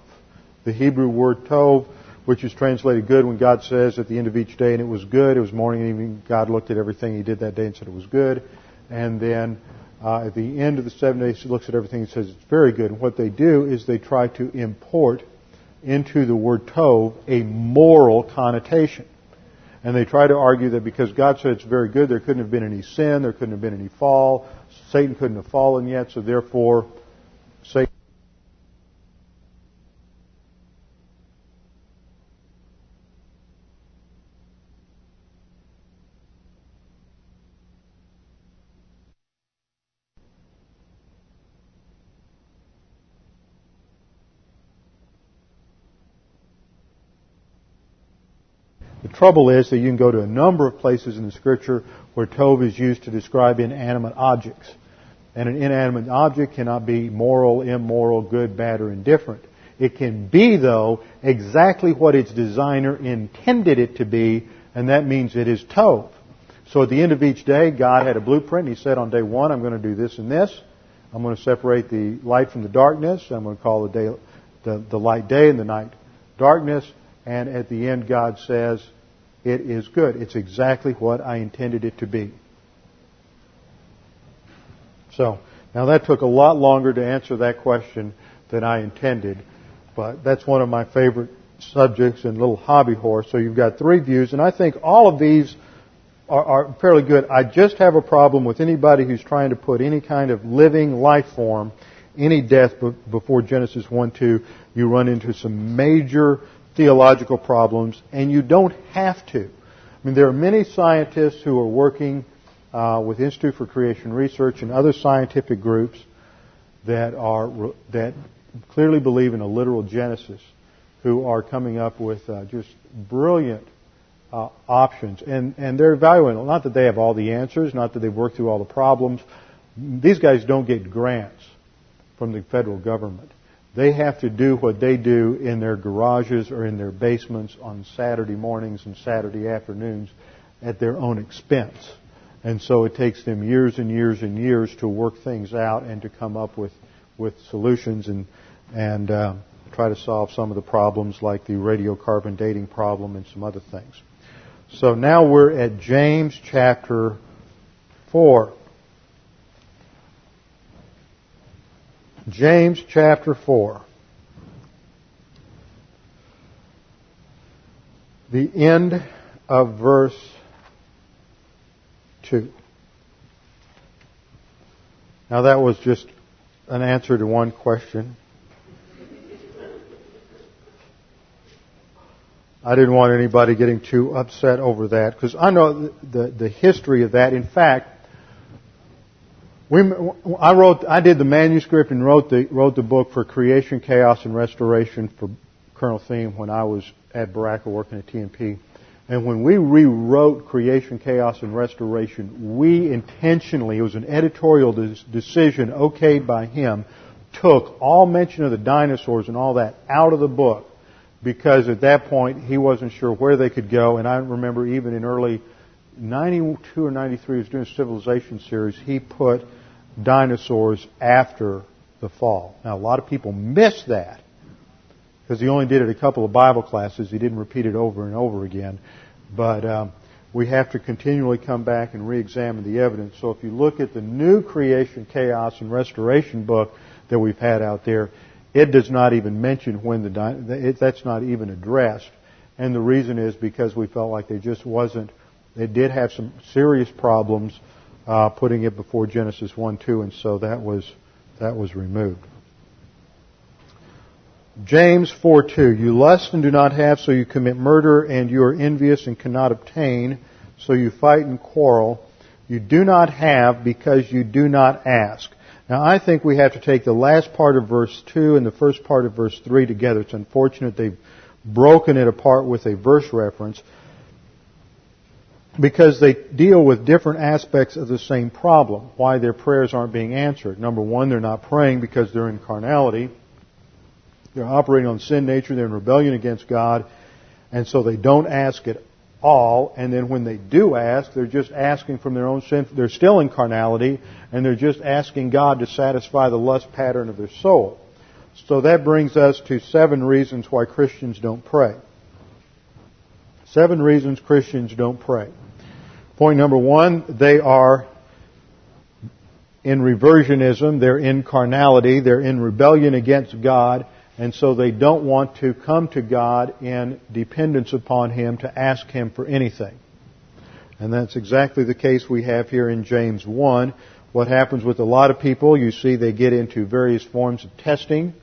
the Hebrew word tov, which is translated good when God says at the end of each day, and it was good. It was morning and evening. God looked at everything He did that day and said it was good. And then uh, at the end of the seven days, He looks at everything and says it's very good. And what they do is they try to import into the word tov a moral connotation. And they try to argue that because God said it's very good, there couldn't have been any sin, there couldn't have been any fall, Satan couldn't have fallen yet, so therefore Satan... The trouble is that you can go to a number of places in the Scripture where tov is used to describe inanimate objects. And an inanimate object cannot be moral, immoral, good, bad, or indifferent. It can be, though, exactly what its designer intended it to be, and that means it is tov. So at the end of each day, God had a blueprint. He said on day one, I'm going to do this and this. I'm going to separate the light from the darkness. I'm going to call the day, the, the light day and the night darkness. And at the end, God says, it is good. It's exactly what I intended it to be. So, now that took a lot longer to answer that question than I intended, but that's one of my favorite subjects and little hobby horse. So you've got three views, and I think all of these are, are fairly good. I just have a problem with anybody who's trying to put any kind of living life form, any death before Genesis one two. You run into some major theological problems, and you don't have to. I mean, there are many scientists who are working uh, with Institute for Creation Research and other scientific groups that are that clearly believe in a literal Genesis, who are coming up with uh, just brilliant uh, options, and and they're evaluating it. Not that they have all the answers, not that they've worked through all the problems. These guys don't get grants from the federal government. They have to do what they do in their garages or in their basements on Saturday mornings and Saturday afternoons at their own expense. And so it takes them years and years and years to work things out and to come up with, with solutions and, and uh, try to solve some of the problems like the radiocarbon dating problem and some other things. So now we're at James chapter four. James chapter four. The end of verse two. Now that was just an answer to one question. I didn't want anybody getting too upset over that because I know the, the, the history of that. In fact, We, I wrote, I did the manuscript and wrote the wrote the book for Creation, Chaos, and Restoration for Colonel Thieme when I was at Baraka working at T N P. And when we rewrote Creation, Chaos, and Restoration, we intentionally, it was an editorial des- decision okayed by him, took all mention of the dinosaurs and all that out of the book because at that point he wasn't sure where they could go. And I remember even in early ninety-two or ninety-three, he was doing a civilization series. He put dinosaurs after the fall. Now, a lot of people miss that because he only did it a couple of Bible classes. He didn't repeat it over and over again. But um, we have to continually come back and re-examine the evidence. So if you look at the new creation, chaos, and restoration book that we've had out there, it does not even mention when the... It, that's not even addressed. And the reason is because we felt like they just wasn't... They did have some serious problems uh, putting it before Genesis one, two, and so that was that was removed. James four two, you lust and do not have, so you commit murder, and you are envious and cannot obtain, so you fight and quarrel. You do not have because you do not ask. Now, I think we have to take the last part of verse two and the first part of verse three together. It's unfortunate they've broken it apart with a verse reference because they deal with different aspects of the same problem, why their prayers aren't being answered. Number one, they're not praying because they're in carnality. They're operating on sin nature. They're in rebellion against God. And so they don't ask at all. And then when they do ask, they're just asking from their own sin. They're still in carnality, and they're just asking God to satisfy the lust pattern of their soul. So that brings us to seven reasons why Christians don't pray. Seven reasons Christians don't pray. Point number one, they are in reversionism. They're in carnality. They're in rebellion against God. And so they don't want to come to God in dependence upon Him to ask Him for anything. And that's exactly the case we have here in James one. What happens with a lot of people, you see they get into various forms of testing.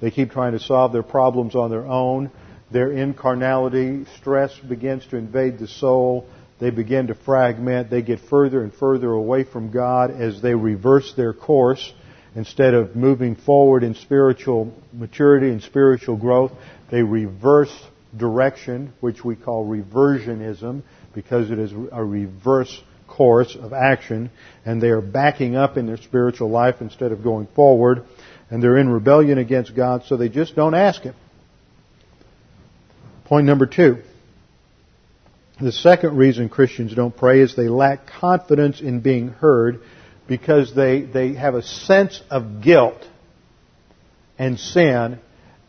They keep trying to solve their problems on their own. They're in carnality. Stress begins to invade the soul. They begin to fragment. They get further and further away from God as they reverse their course. Instead of moving forward in spiritual maturity and spiritual growth, they reverse direction, which we call reversionism, because it is a reverse course of action, and they are backing up in their spiritual life instead of going forward, and they're in rebellion against God, so they just don't ask Him. Point number two. The second reason Christians don't pray is they lack confidence in being heard, because they, they have a sense of guilt and sin,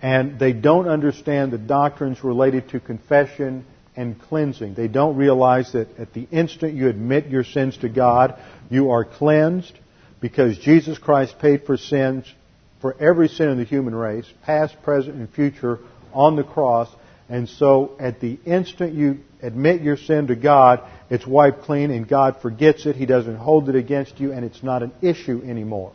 and they don't understand the doctrines related to confession and cleansing. They don't realize that at the instant you admit your sins to God, you are cleansed because Jesus Christ paid for sins, for every sin in the human race, past, present, and future, on the cross. And so at the instant you admit your sin to God, it's wiped clean and God forgets it. He doesn't hold it against you and it's not an issue anymore.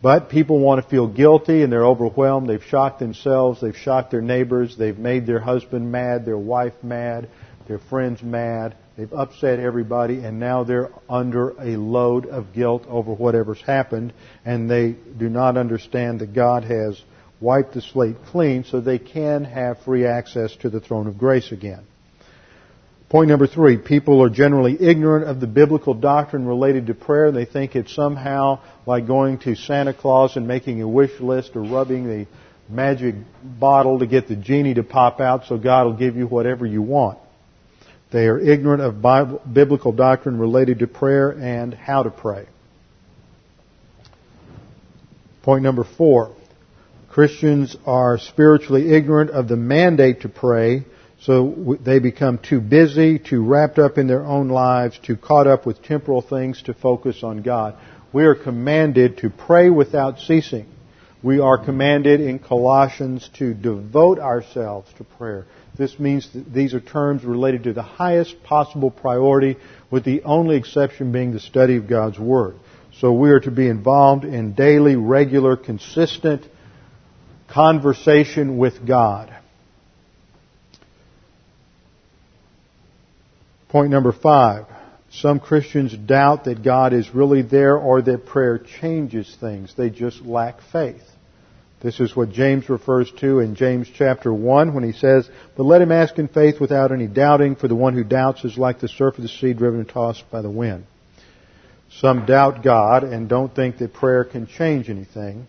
But people want to feel guilty and they're overwhelmed. They've shocked themselves. They've shocked their neighbors. They've made their husband mad, their wife mad, their friends mad. They've upset everybody and now they're under a load of guilt over whatever's happened and they do not understand that God has wipe the slate clean so they can have free access to the throne of grace again. Point number three, people are generally ignorant of the biblical doctrine related to prayer. They think it's somehow like going to Santa Claus and making a wish list or rubbing the magic bottle to get the genie to pop out so God will give you whatever you want. They are ignorant of Bible, biblical doctrine related to prayer and how to pray. Point number four, Christians are spiritually ignorant of the mandate to pray, so they become too busy, too wrapped up in their own lives, too caught up with temporal things to focus on God. We are commanded to pray without ceasing. We are commanded in Colossians to devote ourselves to prayer. This means that these are terms related to the highest possible priority, with the only exception being the study of God's Word. So we are to be involved in daily, regular, consistent conversation with God. Point number five. Some Christians doubt that God is really there or that prayer changes things. They just lack faith. This is what James refers to in James chapter one when he says, "But let him ask in faith without any doubting, for the one who doubts is like the surf of the sea driven and tossed by the wind." Some doubt God and don't think that prayer can change anything.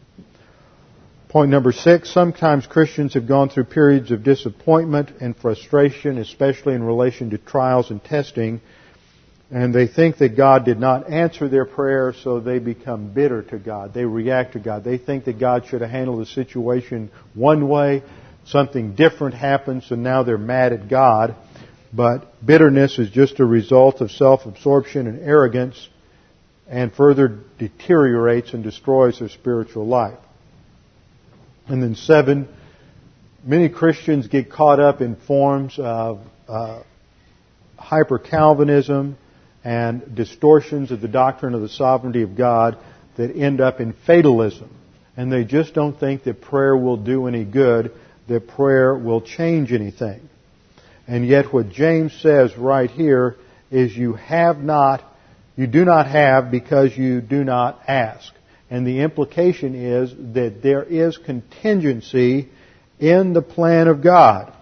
Point number six, sometimes Christians have gone through periods of disappointment and frustration, especially in relation to trials and testing, And they think that God did not answer their prayer, so they become bitter to God. They react to God. They think that God should have handled the situation one way. Something different happens, so now they're mad at God. But bitterness is just a result of self-absorption and arrogance, and further deteriorates and destroys their spiritual life. And then seven, many Christians get caught up in forms of uh, hyper-Calvinism and distortions of the doctrine of the sovereignty of God that end up in fatalism. And they just don't think that prayer will do any good, that prayer will change anything. And yet what James says right here is you have not, you do not have because you do not ask. And the implication is that there is contingency in the plan of God.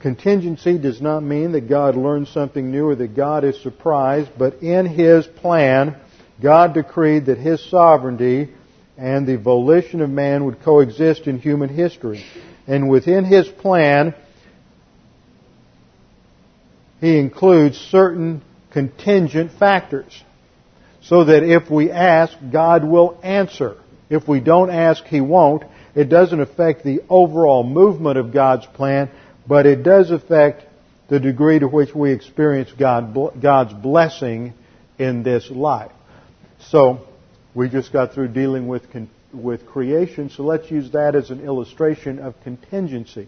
Contingency does not mean that God learns something new or that God is surprised, but in His plan, God decreed that His sovereignty and the volition of man would coexist in human history. And within His plan, He includes certain contingent factors, so that if we ask, God will answer. If we don't ask, He won't. It doesn't affect the overall movement of God's plan, but it does affect the degree to which we experience God, God's blessing in this life. So, we just got through dealing with, with creation, so let's use that as an illustration of contingency.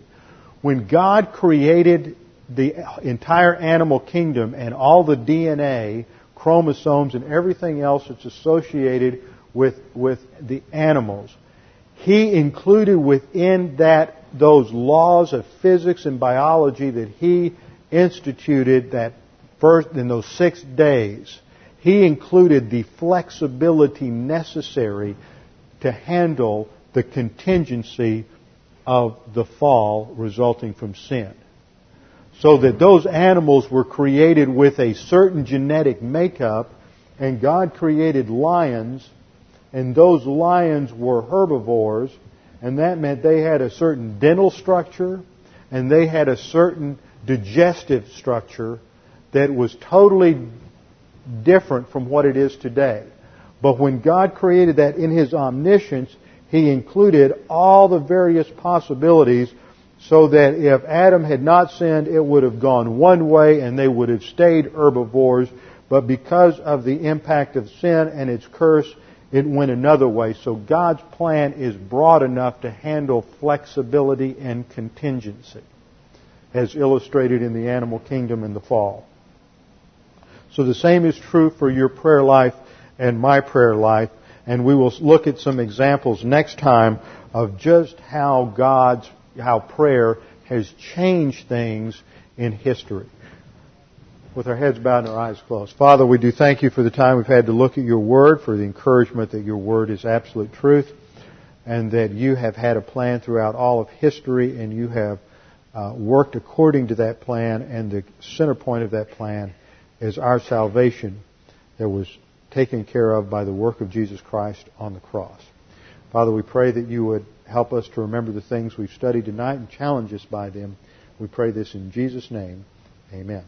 When God created the entire animal kingdom and all the D N A, chromosomes, and everything else that's associated with, with the animals, He included within that those laws of physics and biology that He instituted that first in those six days. He included the flexibility necessary to handle the contingency of the fall resulting from sin. So that those animals were created with a certain genetic makeup, and God created lions, and those lions were herbivores, and that meant they had a certain dental structure, and they had a certain digestive structure that was totally different from what it is today. But when God created that in His omniscience, He included all the various possibilities, so that if Adam had not sinned, it would have gone one way and they would have stayed herbivores. But because of the impact of sin and its curse, it went another way. So God's plan is broad enough to handle flexibility and contingency, as illustrated in the animal kingdom in the fall. So the same is true for your prayer life and my prayer life. And we will look at some examples next time of just how God's how prayer has changed things in history. With our heads bowed and our eyes closed. Father, we do thank You for the time we've had to look at Your Word, for the encouragement that Your Word is absolute truth, and that You have had a plan throughout all of history, and You have uh, worked according to that plan, and the center point of that plan is our salvation that was taken care of by the work of Jesus Christ on the cross. Father, we pray that You would help us to remember the things we've studied tonight and challenge us by them. We pray this in Jesus' name. Amen.